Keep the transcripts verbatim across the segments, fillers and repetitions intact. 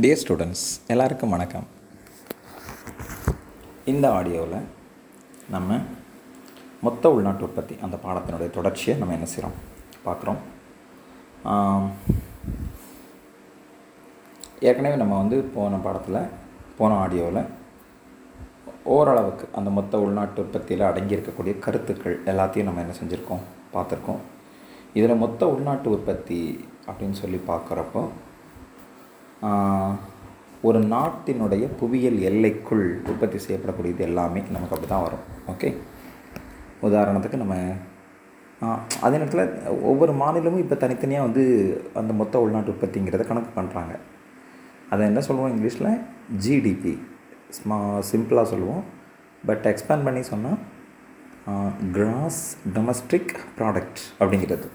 Dear students, எல்லாருக்கும் வணக்கம். இந்த ஆடியோவில் நம்ம மொத்த உள்நாட்டு உற்பத்தி அந்த பாடத்தினுடைய தொடர்ச்சியை நம்ம என்ன செய்கிறோம் பார்க்குறோம். ஏற்கனவே நம்ம வந்து போன பாடத்தில் போன ஆடியோவில் ஓரளவுக்கு அந்த மொத்த உள்நாட்டு உற்பத்தியில் அடங்கி இருக்கக்கூடிய கருத்துக்கள் எல்லாத்தையும் நம்ம என்ன செஞ்சுருக்கோம் பார்த்துருக்கோம். இதில் மொத்த உள்நாட்டு உற்பத்தி அப்படின்னு சொல்லி பார்க்குறப்போ ஒரு நாட்டினுடைய புவியியல் எல்லைக்குள் உற்பத்தி செய்யப்படக்கூடியது எல்லாமே நமக்கு அப்படி தான் வரும். ஓகே, உதாரணத்துக்கு நம்ம அதே நேரத்தில் ஒவ்வொரு மாநிலமும் இப்போ தனித்தனியாக வந்து அந்த மொத்த உள்நாட்டு உற்பத்திங்கிறத கணக்கு பண்ணுறாங்க. அதை என்ன சொல்லுவோம் இங்கிலீஷில் ஜிடிபி, ஸ்மா சிம்பிளாக சொல்லுவோம். பட் எக்ஸ்பேண்ட் பண்ணி சொன்னால் கிராஸ் டொமஸ்டிக் ப்ராடக்ட் அப்படிங்கிறது,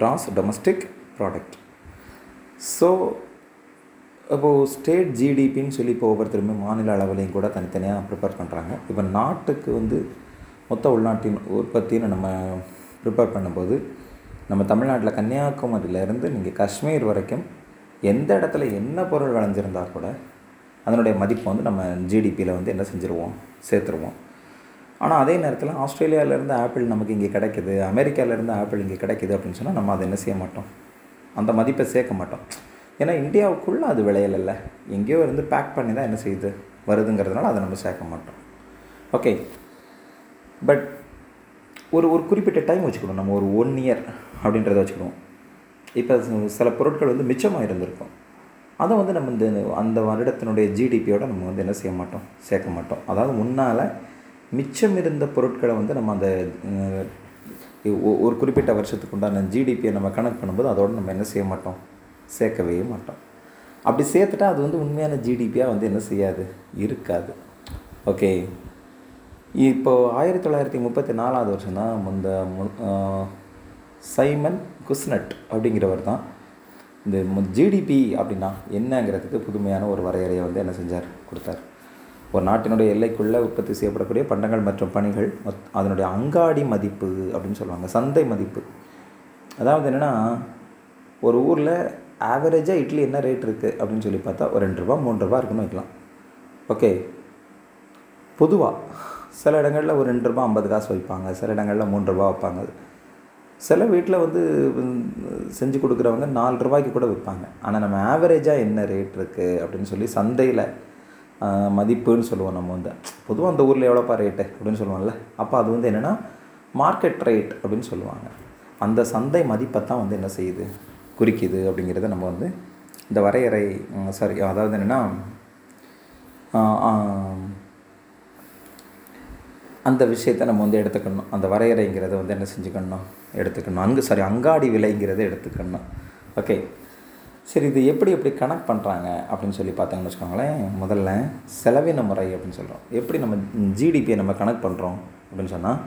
கிராஸ் டொமஸ்டிக் ப்ராடக்ட். ஸோ இப்போது ஸ்டேட் ஜிடிபின்னு சொல்லி இப்போ ஒவ்வொருத்தருமே மாநில அளவுலையும் கூட தனித்தனியாக ப்ரிப்பேர் பண்ணுறாங்க. இப்போ நாட்டுக்கு வந்து மொத்த உள்நாட்டின் உற்பத்தின்னு நம்ம ப்ரிப்பேர் பண்ணும்போது நம்ம தமிழ்நாட்டில் கன்னியாகுமரியிலேருந்து நீங்கள் காஷ்மீர் வரைக்கும் எந்த இடத்துல என்ன பொருள் விளைஞ்சிருந்தால் கூட அதனுடைய மதிப்பை வந்து நம்ம ஜிடிபியில் வந்து என்ன செஞ்சுருவோம் சேர்த்துருவோம். ஆனால் அதே நேரத்தில் ஆஸ்திரேலியாவிலேருந்து ஆப்பிள் நமக்கு இங்கே கிடைக்கிது, அமெரிக்காவிலேருந்து ஆப்பிள் இங்கே கிடைக்கிது அப்படின்னு சொன்னால் நம்ம அதை என்ன செய்ய மாட்டோம், அந்த மதிப்பை சேர்க்க மாட்டோம். ஏன்னா இந்தியாவுக்குள்ளே அது விளையலை, எங்கேயோ இருந்து பேக் பண்ணி தான் என்ன செய்யுது வருதுங்கிறதுனால அதை நம்ம சேர்க்க மாட்டோம். ஓகே, பட் ஒரு ஒரு குறிப்பிட்ட டைம் வச்சுக்கணும், நம்ம ஒரு ஒன் இயர் அப்படின்றத வச்சுக்கணும். இப்போ சில பொருட்கள் வந்து மிச்சமாக இருந்திருக்கும், அதை வந்து நம்ம இந்த அந்த வருடத்தினுடைய ஜிடிபியோடு நம்ம வந்து என்ன செய்ய மாட்டோம் சேர்க்க மாட்டோம். அதாவது முன்னால் மிச்சம் இருந்த பொருட்களை வந்து நம்ம அந்த ஒரு குறிப்பிட்ட வருஷத்துக்கு உண்டான ஜிடிபியை நம்ம கணக்கு பண்ணும்போது அதோடு நம்ம என்ன செய்ய மாட்டோம், சேர்க்கவே மாட்டோம். அப்படி சேர்த்துட்டா அது வந்து உண்மையான ஜிடிபியாக வந்து என்ன செய்யாது, இருக்காது. ஓகே, இப்போது ஆயிரத்தி தொள்ளாயிரத்தி முப்பத்தி நாலாவது வருஷம் தான் இந்த சைமன் குஸ்னட் அப்படிங்கிறவர் தான் இந்த ஜிடிபி அப்படின்னா என்னங்கிறதுக்கு புதுமையான ஒரு வரையறையை வந்து என்ன செஞ்சார், கொடுத்தார். ஒரு நாட்டினுடைய எல்லைக்குள்ளே உற்பத்தி செய்யப்படக்கூடிய பண்டங்கள் மற்றும் பணிகள் அதனுடைய அங்காடி மதிப்பு அப்படின்னு சொல்லுவாங்க, சந்தை மதிப்பு. அதாவது என்னென்னா, ஒரு ஊரில் ஆவரேஜாக இட்லி என்ன ரேட் இருக்குது அப்படின்னு சொல்லி பார்த்தா ஒரு ரெண்டு ரூபா மூணு ரூபா இருக்குன்னு வைக்கலாம். ஓகே, பொதுவாக சில இடங்களில் ஒரு ரெண்டு ரூபா ஐம்பது காசு வைப்பாங்க, சில இடங்களில் மூணு ரூபா வைப்பாங்க, சில வீட்டில் வந்து செஞ்சு கொடுக்குறவங்க நாலு ரூபாய்க்கு கூட விற்பாங்க. ஆனால் நம்ம ஆவரேஜாக என்ன ரேட் இருக்குது அப்படின்னு சொல்லி சந்தையில் மதிப்புன்னு சொல்லுவோம். நம்ம வந்து பொதுவாக அந்த ஊரில் எவ்வளோப்பா ரேட்டு அப்படின்னு சொல்லுவோம்ல, அப்போ அது வந்து என்னென்னா மார்க்கெட் ரேட் அப்படின்னு சொல்லுவாங்க. அந்த சந்தை மதிப்பை தான் வந்து என்ன செய்யுது, குறிக்குது அப்படிங்கிறத நம்ம வந்து இந்த வரையறை சாரி அதாவது என்னென்னா அந்த விஷயத்தை நம்ம வந்து எடுத்துக்கணும். அந்த வரையறைங்கிறத வந்து என்ன செஞ்சுக்கணும், எடுத்துக்கணும். அங்கு சாரி அங்காடி விலைங்கிறத எடுத்துக்கணும். ஓகே, சரி, இது எப்படி எப்படி கனெக்ட் பண்ணுறாங்க அப்படின்னு சொல்லி பார்த்தாங்கன்னு வச்சுக்கோங்களேன். முதல்ல செலவின முறை அப்படின்னு சொல்கிறோம். எப்படி நம்ம ஜிடிபியை நம்ம கனெக்ட் பண்ணுறோம் அப்படின்னு சொன்னால்,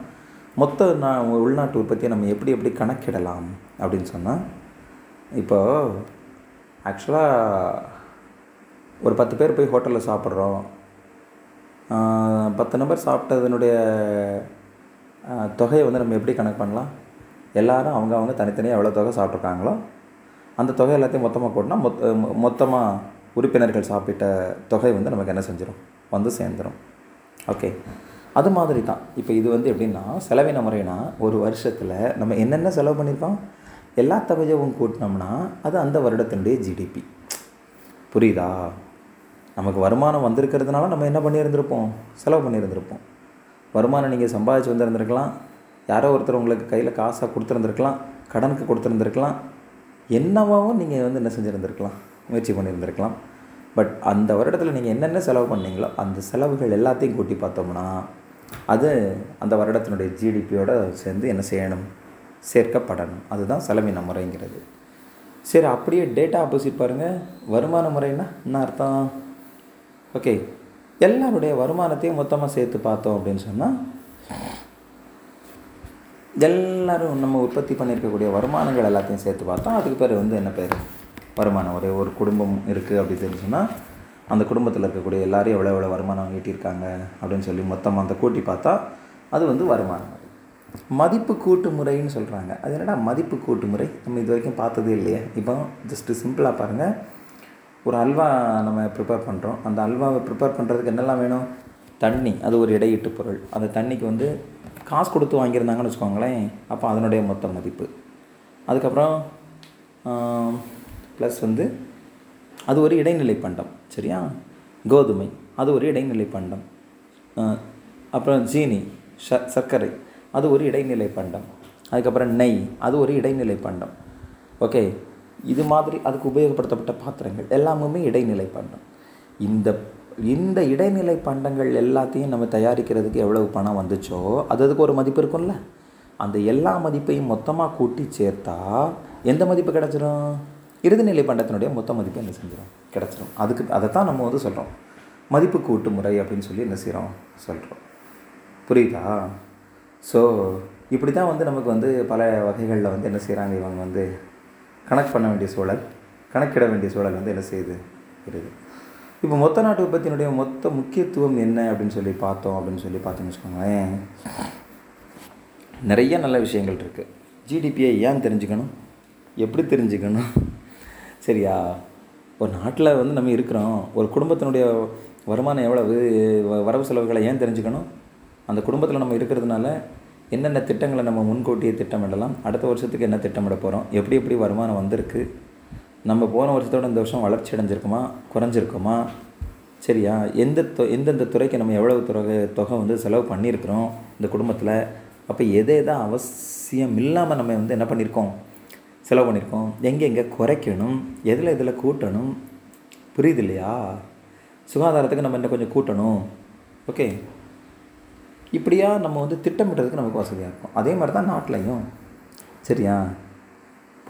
மொத்த நா உள்நாட்டு உற்பத்தியை நம்ம எப்படி எப்படி கணக்கிடலாம் அப்படின்னு சொன்னால், இப்போது ஆக்சுவலாக ஒரு பத்து பேர் போய் ஹோட்டலில் சாப்பிட்றோம். பத்து நம்பர் சாப்பிட்டதுனுடைய தொகையை வந்து நம்ம எப்படி கணக்கு பண்ணலாம், எல்லோரும் அவங்க அவங்க தனித்தனியாக எவ்வளோ தொகை சாப்பிட்ருக்காங்களோ அந்த தொகை எல்லாத்தையும் மொத்தமாக கூட்டினா மொத்த மொத்தமாக உறுப்பினர்கள் சாப்பிட்ட தொகை வந்து நமக்கு என்ன செஞ்சிடும், வந்து சேர்ந்துடும். ஓகே, அது மாதிரி தான் இப்போ இது வந்து எப்படின்னா, செலவின முறைனா ஒரு வருஷத்தில் நம்ம என்னென்ன செலவு பண்ணியிருக்கோம் எல்லா தொகையும் கூட்டினோம்னா அது அந்த வருடத்தினுடைய ஜிடிபி. புரியுதா? நமக்கு வருமானம் வந்திருக்கிறதுனால நம்ம என்ன பண்ணியிருந்திருப்போம், செலவு பண்ணியிருந்திருப்போம். வருமானம் நீங்கள் சம்பாதிச்சு வந்திருந்துருக்கலாம், யாரோ ஒருத்தர் உங்களுக்கு கையில் காசாக கொடுத்துருந்துருக்கலாம், கடனுக்கு கொடுத்துருந்துருக்கலாம், என்னவாகவும் நீங்கள் வந்து என்ன செஞ்சுருந்துருக்கலாம், முயற்சி பண்ணியிருந்துருக்கலாம். பட் அந்த வருடத்தில் நீங்கள் என்னென்ன செலவு பண்ணீங்களோ அந்த செலவுகள் எல்லாத்தையும் கூட்டி பார்த்தோம்னா அது அந்த வருடத்தினுடைய ஜிடிபியோடு சேர்ந்து என்ன செய்யணும், சேர்க்கப்படணும். அதுதான் செலவின முறைங்கிறது. சரி, அப்படியே டேட்டா ஆப்போசிட் பாருங்கள், வருமான முறைன்னா என்ன அர்த்தம்? ஓகே, எல்லாருடைய வருமானத்தையும் மொத்தமாக சேர்த்து பார்த்தோம் அப்படின்னு சொன்னால், எல்லோரும் நம்ம உற்பத்தி பண்ணியிருக்கக்கூடிய வருமானங்கள் எல்லாத்தையும் சேர்த்து பார்த்தோம். அதுக்கு பேர் வந்து என்ன பேர், வருமானம். ஒரே ஒரு குடும்பம் இருக்குது அப்படின்னு தெரிஞ்சுன்னா அந்த குடும்பத்தில் இருக்கக்கூடிய எல்லோரும் எவ்வளோ எவ்வளோ வருமானம் ஈட்டியிருக்காங்க அப்படின்னு சொல்லி மொத்தமாக அந்த கூட்டி பார்த்தா அது வந்து வருமானம். மதிப்பு கூட்டு முறைன்னு சொல்கிறாங்க. அது என்னடா மதிப்பு கூட்டு முறை, நம்ம இது வரைக்கும் பார்த்ததே இல்லையே. இப்போ ஜஸ்ட்டு சிம்பிளாக பாருங்கள், ஒரு அல்வா நம்ம ப்ரிப்பேர் பண்ணுறோம். அந்த அல்வாவை ப்ரிப்பேர் பண்ணுறதுக்கு என்னெல்லாம் வேணும்? தண்ணி, அது ஒரு இடையீட்டு பொருள். அந்த தண்ணிக்கு வந்து காசு கொடுத்து வாங்கியிருந்தாங்கன்னு வச்சுக்கோங்களேன், அப்போ அதனுடைய மொத்த மதிப்பு. அதுக்கப்புறம் ப்ளஸ் வந்து அது ஒரு இடைநிலை பண்டம், சரியா? கோதுமை, அது ஒரு இடைநிலை பண்டம். அப்புறம் ஜீனி, ச சர்க்கரை, அது ஒரு இடைநிலை பண்டம். அதுக்கப்புறம் நெய், அது ஒரு இடைநிலை பண்டம். ஓகே, இது மாதிரி அதுக்கு உபயோகப்படுத்தப்பட்ட பாத்திரங்கள் எல்லாமுமே இடைநிலை பண்டம். இந்த இந்த இடைநிலை பண்டங்கள் எல்லாத்தையும் நம்ம தயாரிக்கிறதுக்கு எவ்வளவு பணம் வந்துச்சோ அது அதுக்கு ஒரு மதிப்பு இருக்கும்ல, அந்த எல்லா மதிப்பையும் மொத்தமாக கூட்டி சேர்த்தா எந்த மதிப்பு கிடச்சிரும்? இறுதிநிலை பண்டத்தினுடைய மொத்த மதிப்பு என்ன செஞ்சிடும்? கிடச்சிரும். அதுக்கு அதை தான் நம்ம வந்து சொல்கிறோம் மதிப்பு கூட்டு முறை அப்படின்னு சொல்லி என்ன செய்கிறோம்? சொல்கிறோம். புரியுதா? ஸோ இப்படி தான் வந்து நமக்கு வந்து பல வகைகளில் வந்து என்ன செய்கிறாங்க இவங்க வந்து கணக்கு பண்ண வேண்டிய சூழல், கணக்கிட வேண்டிய சூழல் வந்து என்ன செய்யுது இருக்குது. இப்போ மொத்த நாட்டு உற்பத்தியினுடைய மொத்த முக்கியத்துவம் என்ன அப்படின்னு சொல்லி பார்த்தோம் அப்படின்னு சொல்லி பார்த்தோம்னு வச்சுக்கோங்களேன், நிறைய நல்ல விஷயங்கள் இருக்குது. ஜிடிபியை ஏன் தெரிஞ்சுக்கணும், எப்படி தெரிஞ்சுக்கணும், சரியா? ஒரு நாட்டில் வந்து நம்ம இருக்கிறோம், ஒரு குடும்பத்தினுடைய வருமானம் எவ்வளவு, வரவு செலவுகளை ஏன் தெரிஞ்சுக்கணும்? அந்த குடும்பத்தில் நம்ம இருக்கிறதுனால என்னென்ன திட்டங்களை நம்ம முன்கூட்டியே திட்டமிடலாம், அடுத்த வருஷத்துக்கு என்ன திட்டமிட போகிறோம், எப்படி எப்படி வருமானம் வந்திருக்கு, நம்ம போன வருஷத்தோடு இந்த வருஷம் வளர்ச்சி அடைஞ்சிருக்குமா குறைஞ்சிருக்குமா, சரியா? எந்த தொ எந்தெந்த துறைக்கு நம்ம எவ்வளவு தொகை தொகை வந்து செலவு பண்ணியிருக்கிறோம் இந்த குடும்பத்தில், அப்போ எதை எதை அவசியம் இல்லாமல் நம்ம வந்து என்ன பண்ணியிருக்கோம், செலவு பண்ணியிருக்கோம், எங்கெங்கே குறைக்கணும், எதில் எதில் கூட்டணும், புரியுது இல்லையா? சுகாதாரத்துக்கு நம்ம என்ன கொஞ்சம் கூட்டணும். ஓகே, இப்படியா நம்ம வந்து திட்டமிடுறதுக்கு நமக்கு வசதியாக இருக்கும். அதே மாதிரி தான் நாட்டிலையும், சரியா?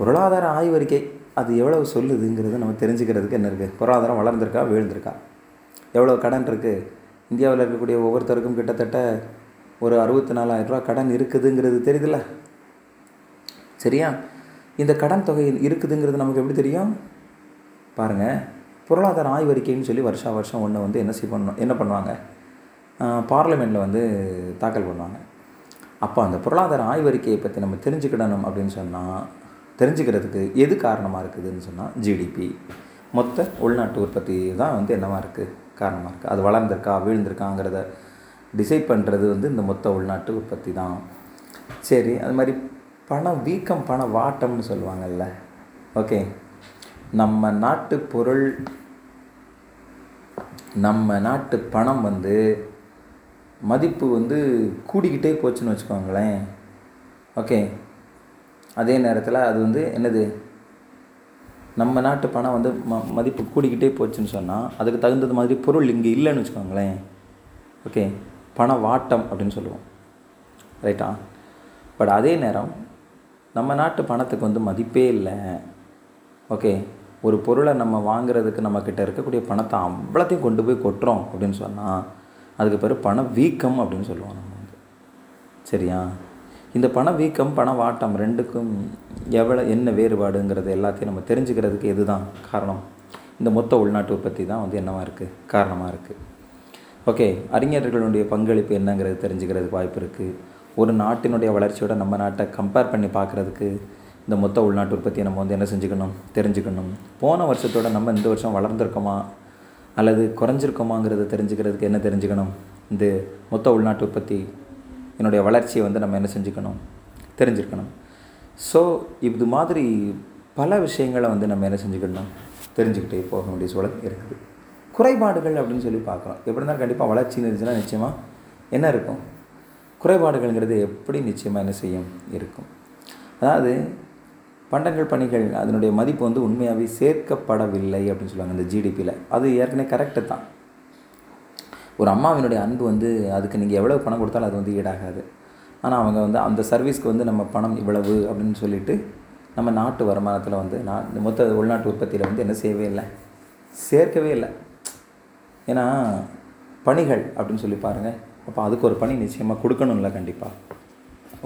பொருளாதார ஆய்வறிக்கை அது எவ்வளவு சொல்லுதுங்கிறத நம்ம தெரிஞ்சுக்கிறதுக்கு என்ன இருக்குது? பொருளாதாரம் வளர்ந்துருக்கா வீழ்ந்திருக்கா, எவ்வளோ கடன் இருக்குது, இந்தியாவில் இருக்கக்கூடிய ஒவ்வொருத்தருக்கும் கிட்டத்தட்ட ஒரு அறுபத்தி நாலாயிரம் ரூபா கடன் இருக்குதுங்கிறது தெரியுதுல்ல, சரியா? இந்த கடன் தொகை இருக்குதுங்கிறது நமக்கு எப்படி தெரியும்? பாருங்கள், பொருளாதார ஆய்வறிக்கைன்னு சொல்லி வருஷா வருஷம் ஒன்று வந்து என்ன செய் பண்ணணும் என்ன பண்ணுவாங்க, பார்லிமெண்ட்டில் வந்து தாக்கல் பண்ணுவாங்க. அப்போ அந்த பொருளாதார ஆய்வறிக்கையை பற்றி நம்ம தெரிஞ்சுக்கிடணும் அப்படின்னு சொன்னால், தெரிஞ்சுக்கிறதுக்கு எது காரணமாக இருக்குதுன்னு சொன்னால் ஜிடிபி, மொத்த உள்நாட்டு உற்பத்தி தான் வந்து என்னவாக இருக்குது, காரணமாக இருக்குது. அது வளர்ந்துருக்கா வீழ்ந்திருக்காங்கிறத டிசைட் பண்ணுறது வந்து இந்த மொத்த உள்நாட்டு உற்பத்தி தான். சரி, அது மாதிரி பண வீக்கம் பண வாட்டம்னு சொல்லுவாங்கல்ல, ஓகே, நம்ம நாட்டு பொருள் நம்ம நாட்டு பணம் வந்து மதிப்பு வந்து கூடிக்கிட்டே போச்சுன்னு வச்சுக்கோங்களேன், ஓகே, அதே நேரத்தில் அது வந்து என்னது, நம்ம நாட்டு பணம் வந்து ம மதிப்பு கூடிக்கிட்டே போச்சுன்னு சொன்னால் அதுக்கு தகுந்தது மாதிரி பொருள் இங்கே இல்லைன்னு வச்சுக்கோங்களேன், ஓகே, பண வாட்டம் அப்படின்னு சொல்லுவோம், ரைட்டா? பட் அதே நேரம் நம்ம நாட்டு பணத்துக்கு வந்து மதிப்பே இல்லை, ஓகே, ஒரு பொருளை நம்ம வாங்குறதுக்கு நம்மக்கிட்ட இருக்கக்கூடிய பணத்தை அவ்வளோத்தையும் கொண்டு போய் கொட்டுறோம் அப்படின்னு சொன்னால் அதுக்கு பேர் பண வீக்கம் அப்படின்னு சொல்லுவோம் நம்ம வந்து, சரியா? இந்த பண வீக்கம் பண வாட்டம் ரெண்டுக்கும் எவ்வளோ என்ன வேறுபாடுங்கிறது எல்லாத்தையும் நம்ம தெரிஞ்சுக்கிறதுக்கு எது தான் காரணம்? இந்த மொத்த உள்நாட்டு உற்பத்தி தான் வந்து என்னவாக இருக்குது, காரணமாக இருக்குது. ஓகே, அறிஞர்களுடைய பங்களிப்பு என்னங்கிறது தெரிஞ்சுக்கிறதுக்கு வாய்ப்பு இருக்குது. ஒரு நாட்டினுடைய வளர்ச்சியோட நம்ம நாட்டை கம்பேர் பண்ணி பார்க்குறதுக்கு இந்த மொத்த உள்நாட்டு உற்பத்தியை நம்ம வந்து என்ன செஞ்சுக்கணும், தெரிஞ்சுக்கணும். போன வருஷத்தோடு நம்ம இந்த வருஷம் வளர்ந்துருக்கோமா அல்லது குறைஞ்சிருக்கோமாங்கிறத தெரிஞ்சுக்கிறதுக்கு என்ன தெரிஞ்சுக்கணும், இந்த மொத்த உள்நாட்டு உற்பத்தி என்னுடைய வளர்ச்சியை வந்து நம்ம என்ன செஞ்சுக்கணும், தெரிஞ்சுக்கணும். ஸோ இது மாதிரி பல விஷயங்களை வந்து நம்ம என்ன செஞ்சுக்கணும், தெரிஞ்சுக்கிட்டே போக வேண்டிய சூழல் இருக்குது. குறைபாடுகள் அப்படின்னு சொல்லி பார்க்குறோம். எப்படி இருந்தாலும் கண்டிப்பாக வளர்ச்சி இருந்துச்சுன்னா நிச்சயமாக என்ன இருக்கும், குறைபாடுகள்ங்கிறது எப்படி நிச்சயமாக என்ன செய்யும் இருக்கும். அதாவது பண்டங்கள் பணிகள் அதனுடைய மதிப்பு வந்து உண்மையாகவே சேர்க்கப்படவில்லை அப்படின்னு சொல்லுவாங்க இந்த ஜிடிபியில். அது ஏற்கனவே கரெக்டு தான். ஒரு அம்மாவினுடைய அன்பு வந்து அதுக்கு நீங்கள் எவ்வளோ பணம் கொடுத்தாலும் அது வந்து ஈடாகாது. ஆனால் அவங்க வந்து அந்த சர்வீஸ்க்கு வந்து நம்ம பணம் இவ்வளவு அப்படின்னு சொல்லிட்டு நம்ம நாட்டு வருமானத்தில் வந்து நா மொத்த உள்நாட்டு உற்பத்தியில் வந்து என்ன செய்யவே இல்லை, சேர்க்கவே இல்லை. ஏன்னா பணிகள் அப்படின்னு சொல்லி பாருங்கள், அப்போ அதுக்கு ஒரு பணி நிச்சயமாக கொடுக்கணும்ல கண்டிப்பாக.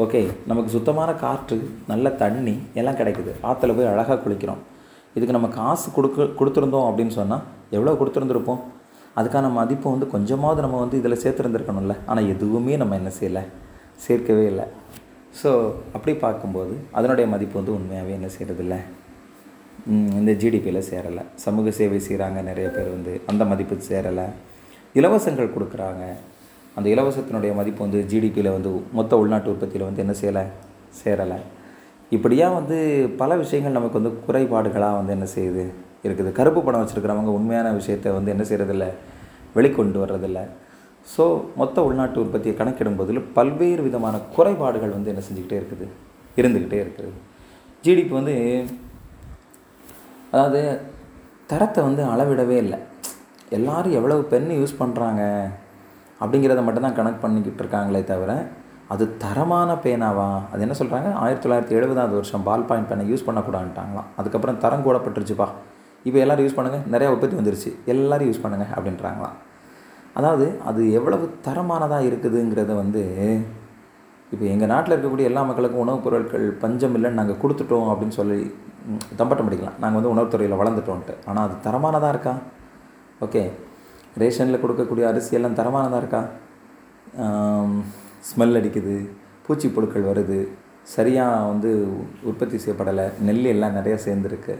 ஓகே, நமக்கு சுத்தமான காற்று நல்ல தண்ணி எல்லாம் கிடைக்குது, ஆற்றுல போய் அழகாக குளிக்கிறோம், இதுக்கு நம்ம காசு கொடுக்க கொடுத்துருந்தோம் அப்படின்னு சொன்னால் எவ்வளோ கொடுத்துருந்துருப்போம், அதுக்கான மதிப்பை வந்து கொஞ்சமாவது நம்ம வந்து இதில் சேர்த்துருந்துருக்கணும்ல. ஆனால் எதுவுமே நம்ம என்ன செய்யலை, சேர்க்கவே இல்லை. ஸோ அப்படி பார்க்கும்போது அதனுடைய மதிப்பு வந்து உண்மையாகவே என்ன செய்கிறதில்ல, இந்த ஜிடிபியில் சேரலை. சமூக சேவை செய்கிறாங்க நிறைய பேர் வந்து, அந்த மதிப்பு சேரலை. இலவசங்கள் கொடுக்குறாங்க, அந்த இலவசத்தினுடைய மதிப்பு வந்து ஜிடிபியில் வந்து மொத்த உள்நாட்டு உற்பத்தியில் வந்து என்ன செய்யலை சேரலை. இப்படியாக வந்து பல விஷயங்கள் நமக்கு வந்து குறைபாடுகளாக வந்து என்ன செய்யுது இருக்குது. கருப்பு பணம் வச்சுருக்கிறவங்க உண்மையான விஷயத்தை வந்து என்ன செய்கிறதில்ல, வெளிக்கொண்டு வர்றதில்ல. ஸோ மொத்த உள்நாட்டு உற்பத்தியை கணக்கிடும் போதில் பல்வேறு விதமான குறைபாடுகள் வந்து என்ன செஞ்சுக்கிட்டே இருக்குது, இருந்துக்கிட்டே இருக்குது. ஜிடிபி வந்து அதாவது தரத்தை வந்து அளவிடவே இல்லை. எல்லோரும் எவ்வளவு பெண் யூஸ் பண்ணுறாங்க அப்படிங்கிறத மட்டும்தான் கணக்கு பண்ணிக்கிட்டு இருக்காங்களே தவிர, அது தரமான பேனாவா, அது என்ன சொல்கிறாங்க, ஆயிரத்தி தொள்ளாயிரத்தி எழுபதாவது வருஷம் பால் பாயிண்ட் பேனை யூஸ் பண்ணக்கூடாதுட்டாங்களாம். அதுக்கப்புறம் தரம் கூடப்பட்டுருச்சுப்பா, இப்போ எல்லோரும் யூஸ் பண்ணுங்கள், நிறையா உற்பத்தி வந்துருச்சு, எல்லோரும் யூஸ் பண்ணுங்கள் அப்படின்றாங்களாம். அதாவது அது எவ்வளவு தரமானதாக இருக்குதுங்கிறத வந்து இப்போ எங்கள் நாட்டில் இருக்கக்கூடிய எல்லா மக்களுக்கும் உணவுப் பொருட்கள் பஞ்சம் இல்லைன்னு நாங்கள் கொடுத்துட்டோம் அப்படின்னு சொல்லி தம்பட்டம் அடிக்கலாம், நாங்கள் வந்து உணவுத்துறையில் வளர்ந்துட்டோன்ட்டு. ஆனால் அது தரமானதாக இருக்கா? ஓகே, ரேஷனில் கொடுக்கக்கூடிய அரிசி எல்லாம் தரமானதாக இருக்கா? ஸ்மெல் அடிக்குது, பூச்சி பொருட்கள் வருது, சரியாக வந்து உற்பத்தி செய்யப்படலை, நெல் எல்லாம் நிறையா சேர்ந்துருக்கு.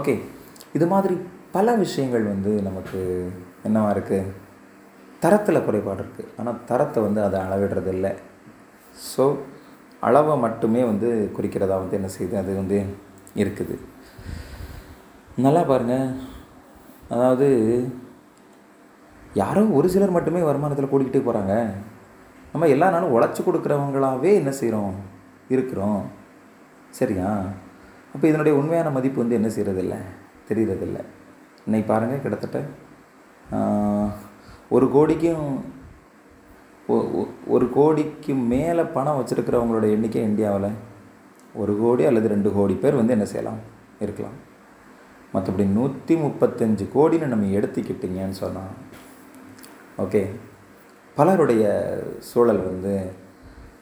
ஓகே, இது மாதிரி பல விஷயங்கள் வந்து நமக்கு என்னவா இருக்குது, தரத்தில் குறைபாடு இருக்குது. ஆனால் தரத்தை வந்து அதை அளவிடுறது இல்லை. ஸோ அளவை மட்டுமே வந்து குறிக்கிறதா வந்து என்ன செய்யுது, அது வந்து இருக்குது. நல்லா பாருங்கள், அதாவது யாரோ ஒரு சிலர் மட்டுமே வருமானத்தில் கூடிக்கிட்டே போகிறாங்க. நம்ம எல்லா நாளும் உழைச்சி கொடுக்குறவங்களாகவே என்ன செய்கிறோம் இருக்கிறோம், சரியா? அப்போ இதனுடைய உண்மையான மதிப்பு வந்து என்ன செய்கிறதில்ல, தெரிகிறதில்ல. இன்னைக்கு பாருங்கள், கிட்டத்தட்ட ஒரு கோடிக்கும் ஒரு கோடிக்கு மேலே பணம் வச்சுருக்கிறவங்களோட எண்ணிக்கை இந்தியாவில் ஒரு கோடி அல்லது ரெண்டு கோடி பேர் வந்து என்ன செய்யலாம், இருக்கலாம். மற்றபடி நூற்றி முப்பத்தஞ்சு கோடின்னு நம்ம எடுத்துக்கிட்டிங்கன்னு சொன்னால், ஓகே, பலருடைய சூழல் வந்து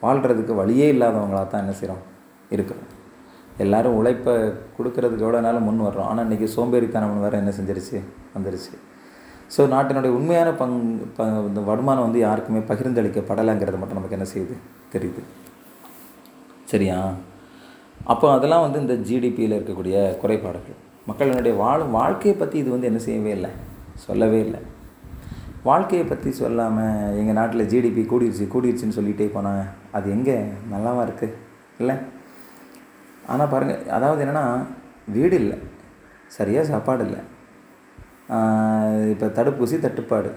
வாழ்கிறதுக்கு வழியே இல்லாதவங்களாக தான் என்ன செய்கிறோம் இருக்கிறோம். எல்லோரும் உழைப்பை கொடுக்கறதுக்கு எவ்வளோனாலும் முன் வர்றோம். ஆனால் இன்றைக்கி சோம்பேறித்தனம் வேறு என்ன செஞ்சிருச்சு, வந்துருச்சு. ஸோ நாட்டினுடைய உண்மையான பங் ப இந்த வருமானம் வந்து யாருக்குமே பகிர்ந்தளிக்கப்படலைங்கிறது மட்டும் நமக்கு என்ன செய்யுது, தெரியுது, சரியா? அப்போ அதெல்லாம் வந்து இந்த ஜிடிபியில் இருக்கக்கூடிய குறைபாடுகள். மக்களினுடைய வாழும் வாழ்க்கையை பற்றி இது வந்து என்ன செய்யவே இல்லை, சொல்லவே இல்லை. வாழ்க்கையை பற்றி சொல்லாமல் எங்கள் நாட்டில் ஜிடிபி கூடிருச்சு கூடிருச்சுன்னு சொல்லிகிட்டே போனால் அது எங்கே நல்லாவாக இருக்குது இல்லை? ஆனால் பாருங்கள், அதாவது என்னென்னா, வீடு இல்லை, சரியாக சாப்பாடு இல்லை, இப்போ தடுப்பூசி தட்டுப்பாடு,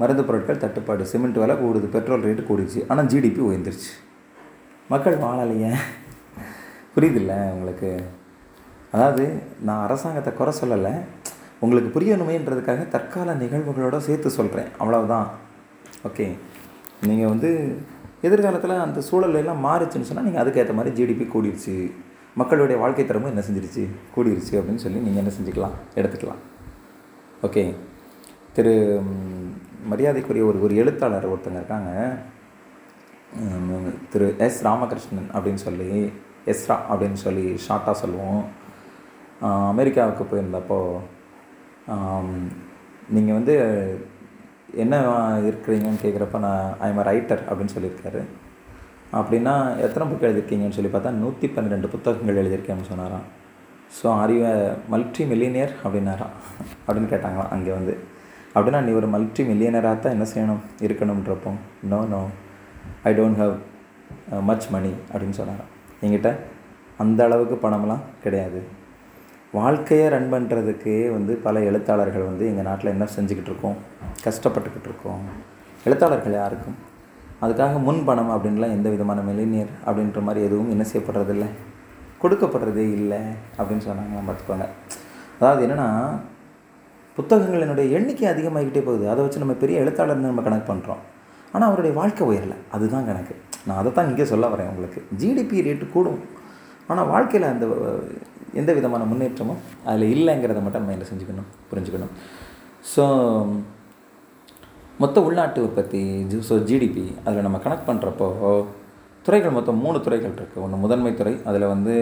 மருந்து பொருட்கள் தட்டுப்பாடு, சிமெண்ட் விலை கூடுது, பெட்ரோல் ரேட்டு கூடிடுச்சு, ஆனால் ஜிடிபி உயர்ந்துருச்சு. மக்கள் வாழலையே, புரியுதில்லை உங்களுக்கு? அதாவது நான் அரசாங்கத்தை குறை சொல்லலை, உங்களுக்கு புரியணுமேன்றதுக்காக தற்கால நிகழ்வுகளோடு சேர்த்து சொல்கிறேன், அவ்வளவுதான். ஓகே, நீங்கள் வந்து எதிர்காலத்தில் அந்த சூழலெல்லாம் மாறிச்சுன்னு சொன்னால் நீங்கள் அதுக்கேற்ற மாதிரி ஜிடிபி கூடிருச்சு, மக்களுடைய வாழ்க்கை தரமும் என்ன செஞ்சிருச்சு, கூடிருச்சு அப்படின்னு சொல்லி நீங்கள் என்ன செஞ்சுக்கலாம், எடுத்துக்கலாம். ஓகே, திரு மரியாதைக்குரிய ஒரு ஒரு எழுத்தாளர் ஒருத்தங்க இருக்காங்க, திரு எஸ் ராமகிருஷ்ணன் அப்படின்னு சொல்லி, எஸ்ரா அப்படின்னு சொல்லி ஷார்ட்டாக சொல்லுவோம். அமெரிக்காவுக்கு போயிருந்தப்போ, நீங்கள் வந்து என்ன இருக்கிறீங்கன்னு கேட்குறப்ப நான் ஐம் அ ரைட்டர் அப்படின்னு சொல்லியிருக்காரு. அப்படின்னா எத்தனை புக் எழுதியிருக்கீங்கன்னு சொல்லி பார்த்தா நூற்றி பன்னிரெண்டு புத்தகங்கள் எழுதியிருக்கேன்னு சொன்னாராம். So are you a multi millionaire அப்படின்னாராம். அப்படின்னு கேட்டாங்களாம் அங்கே வந்து. அப்படின்னா நீ ஒரு மல்டி மில்லியனராக தான் என்ன செய்யணும், இருக்கணும்ன்றப்போ, no no I don't have much money அப்படின்னு சொன்னாராம். என்கிட்ட அந்த அளவுக்கு பணம்லாம் கிடையாது. வாழ்க்கையை ரன் பண்ணுறதுக்கே வந்து பல எழுத்தாளர்கள் வந்து எங்கள் நாட்டில் என்ன செஞ்சுக்கிட்டு இருக்கோம், கஷ்டப்பட்டுக்கிட்டு இருக்கோம். எழுத்தாளர்கள் யாருக்கும் அதுக்காக முன் பணம் அப்படின்லாம் எந்த விதமான மில்லியனியர் அப்படின்ற மாதிரி எதுவும் என்ன செய்யப்படுறதில்லை, கொடுக்கப்படுறதே இல்லை அப்படின்னு சொன்னாங்க. பார்த்துக்கோங்க, அதாவது என்னென்னா, புத்தகங்களினுடைய எண்ணிக்கை அதிகமாகிக்கிட்டே போகுது, அதை வச்சு நம்ம பெரிய எழுத்தாளர்னு நம்ம கணக்கு பண்ணுறோம். ஆனால் அவருடைய வாழ்க்கை உயரலை, அதுதான் கணக்கு. நான் அதை தான் இங்கே சொல்ல வரேன் உங்களுக்கு. ஜிடிபி ரேட்டு கூடும், ஆனால் வாழ்க்கையில் அந்த எந்த விதமான முன்னேற்றமும் அதில் இல்லைங்கிறத மட்டும் நம்ம என்ன செஞ்சுக்கணும், புரிஞ்சுக்கணும். ஸோ மொத்த உள்நாட்டு உற்பத்தி, ஸோ ஜிடிபி, அதில் நம்ம கனெக்ட் பண்ணுறப்போ துறைகள் மொத்தம் மூணு துறைகள் இருக்குது. ஒன்று முதன்மை துறை, அதில் வந்து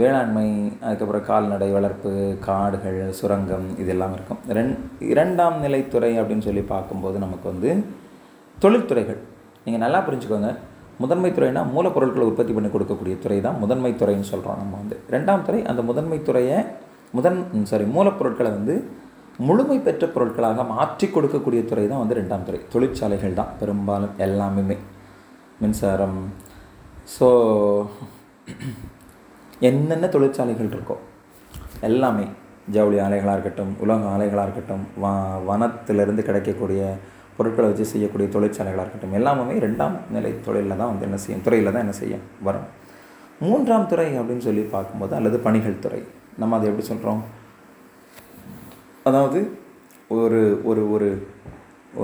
வேளாண்மை, அதுக்கப்புறம் கால்நடை வளர்ப்பு, காடுகள், சுரங்கம், இது எல்லாம் இருக்கும். ரெண் இரண்டாம் நிலைத்துறை அப்படின்னு சொல்லி பார்க்கும்போது நமக்கு வந்து தொழில்துறைகள். நீங்கள் நல்லா புரிஞ்சுக்கோங்க, முதன்மை துறைனா மூலப்பொருட்களை உற்பத்தி பண்ணி கொடுக்கக்கூடிய துறை தான் முதன்மை துறைன்னு சொல்கிறோம் நம்ம வந்து. ரெண்டாம் துறை அந்த முதன்மை துறையை முதன் சாரி மூலப்பொருட்களை வந்து முழுமை பெற்ற பொருட்களாக மாற்றி கொடுக்கக்கூடிய துறை தான் வந்து ரெண்டாம் துறை. தொழிற்சாலைகள் தான் பெரும்பாலும் எல்லாமே. மின்சாரம், ஸோ என்னென்ன தொழிற்சாலைகள் இருக்கோ எல்லாமே, ஜவுளி ஆலைகளாக இருக்கட்டும், உலோக ஆலைகளாக இருக்கட்டும், வ வனத்திலிருந்து கிடைக்கக்கூடிய பொருட்களை வச்சு செய்யக்கூடிய தொழிற்சாலைகளாக இருக்கட்டும், எல்லாமே ரெண்டாம் நிலை தொழிலில் தான் வந்து என்ன செய்யும் துறையில் தான் என்ன செய்யும் வரும். மூன்றாம் துறை அப்படின்னு சொல்லி பார்க்கும்போது அல்லது பணிகள் துறை, நம்ம அதை எப்படி சொல்கிறோம், அதாவது ஒரு ஒரு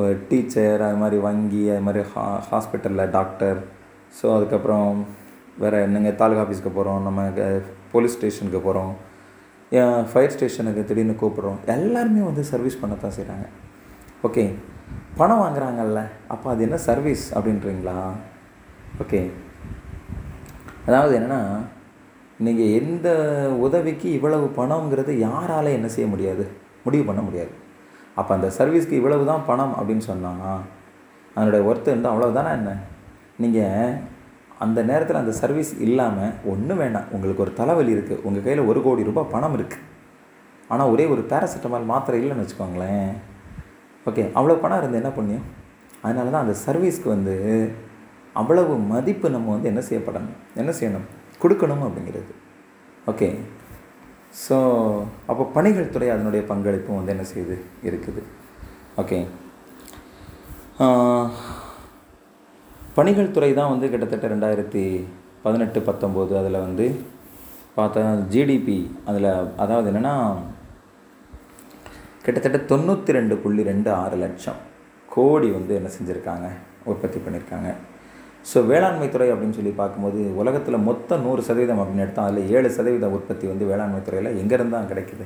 ஒரு டீச்சர், அது மாதிரி வங்கி, அது மாதிரி ஹா ஹாஸ்பிட்டலில் டாக்டர், ஸோ அதுக்கப்புறம் வேறு என்னங்க தாலுகா ஆஃபீஸுக்கு போகிறோம், நம்ம போலீஸ் ஸ்டேஷனுக்கு போகிறோம், ஃபயர் ஸ்டேஷனுக்கு திடீர்னு கூப்பிட்றோம், எல்லாருமே வந்து சர்வீஸ் பண்ணத்தான் செய்கிறாங்க. ஓகே, பணம் வாங்குறாங்கல்ல, அப்போ அது என்ன சர்வீஸ் அப்படின்றீங்களா? ஓகே, அதாவது என்னென்னா நீங்கள் எந்த உதவிக்கு இவ்வளவு பணங்கிறது யாரால் என்ன செய்ய முடியாது, முடிவு பண்ண முடியாது. அப்போ அந்த சர்வீஸ்க்கு இவ்வளவு தான் பணம் அப்படின்னு சொன்னாங்கன்னா அதனுடைய ஒர்த்து வந்து அவ்வளவு தானே என்ன? நீங்கள் அந்த நேரத்தில் அந்த சர்வீஸ் இல்லாமல் ஒன்றும் வேண்டாம், உங்களுக்கு ஒரு தலைவலி இருக்குது, உங்கள் கையில் ஒரு கோடி ரூபாய் பணம் இருக்குது, ஆனால் ஒரே ஒரு பேராசிட்டமால் மாத்திரை இல்லைன்னு வச்சுக்கோங்களேன். ஓகே, அவ்வளோ பணம் இருந்து என்ன புண்ணியம்? அதனால தான் அந்த சர்வீஸ்க்கு வந்து அவ்வளவு மதிப்பு நம்ம வந்து என்ன செய்யப்படணும், என்ன செய்யணும், கொடுக்கணும் அப்படிங்கிறது. ஓகே, ஸோ அப்போ பணிகள் துறை அதனுடைய பங்களிப்பும் வந்து என்ன செய்யுது இருக்குது. ஓகே, பணிகள் துறை தான் வந்து கிட்டத்தட்ட ரெண்டாயிரத்தி பதினெட்டு பத்தொம்போது அதில் வந்து பார்த்தா ஜிடிபி அதில் அதாவது என்னென்னா கிட்டத்தட்ட தொண்ணூற்றி ரெண்டு புள்ளி ரெண்டு ஆறு லட்சம் கோடி வந்து என்ன செஞ்சுருக்காங்க, உற்பத்தி பண்ணியிருக்காங்க. ஸோ வேளாண்மை துறை அப்படின்னு சொல்லி பார்க்கும்போது உலகத்தில் மொத்தம் நூறு சதவீதம் அப்படின்னு எடுத்தால் அதில் ஏழு சதவீத உற்பத்தி வந்து வேளாண்மை துறையில் எங்கேருந்து தான் கிடைக்கிது,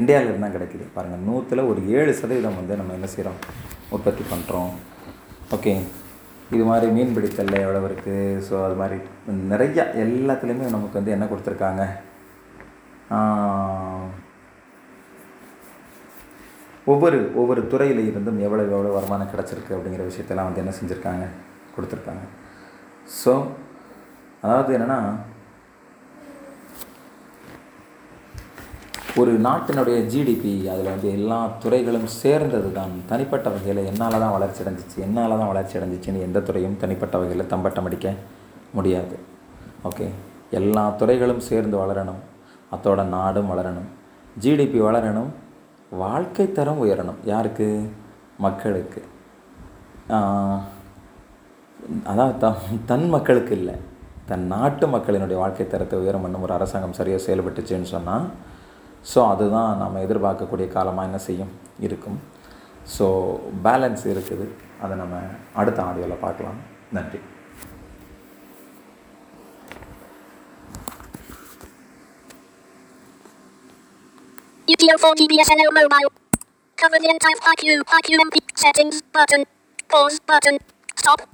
இந்தியாவிலேருந்து தான் கிடைக்கிது. பாருங்கள், நூற்றில் ஒரு ஏழு சதவீதம் வந்து நம்ம என்ன செய்கிறோம், உற்பத்தி பண்ணுறோம். ஓகே, இது மாதிரி மீன்பிடித்தல் எவ்வளவு இருக்குது, ஸோ அது மாதிரி நிறையா எல்லாத்துலேயுமே நமக்கு வந்து என்ன கொடுத்துருக்காங்க, ஒவ்வொரு ஒவ்வொரு துறையில் இருந்தும் எவ்வளோ எவ்வளோ வருமானம் கிடச்சிருக்கு அப்படிங்கிற விஷயத்தெல்லாம் வந்து என்ன செஞ்சுருக்காங்க, கொடுத்துருக்காங்க. ஸோ அதாவது என்னென்னா ஒரு நாட்டினுடைய ஜிடிபி அதில் வந்து எல்லா துறைகளும் சேர்ந்தது தான். தனிப்பட்ட வகையில் என்னால் தான் வளர்ச்சி அடைஞ்சிச்சு, என்னால் தான் வளர்ச்சி அடைஞ்சிச்சின்னு எந்த துறையும் தனிப்பட்ட வகையில் தம்பட்டம் அடிக்க முடியாது. ஓகே, எல்லா துறைகளும் சேர்ந்து வளரணும், அதோட நாடும் வளரணும், ஜிடிபி வளரணும், வாழ்க்கை தரம் உயரணும். யாருக்கு? மக்களுக்கு. அதாவது த தன் மக்களுக்கு இல்லை, தன் நாட்டு மக்களினுடைய வாழ்க்கை தரத்தை உயரம் பண்ணும் ஒரு அரசாங்கம் சரியாக செயல்பட்டுச்சுன்னு சொன்னால், ஸோ அதுதான் நாம் எதிர்பார்க்கக்கூடிய காலமாக என்ன செய்யும் இருக்கும். ஸோ பேலன்ஸ் இருக்குது, அதை நம்ம அடுத்த ஆடியோவில் பார்க்கலாம். நன்றி.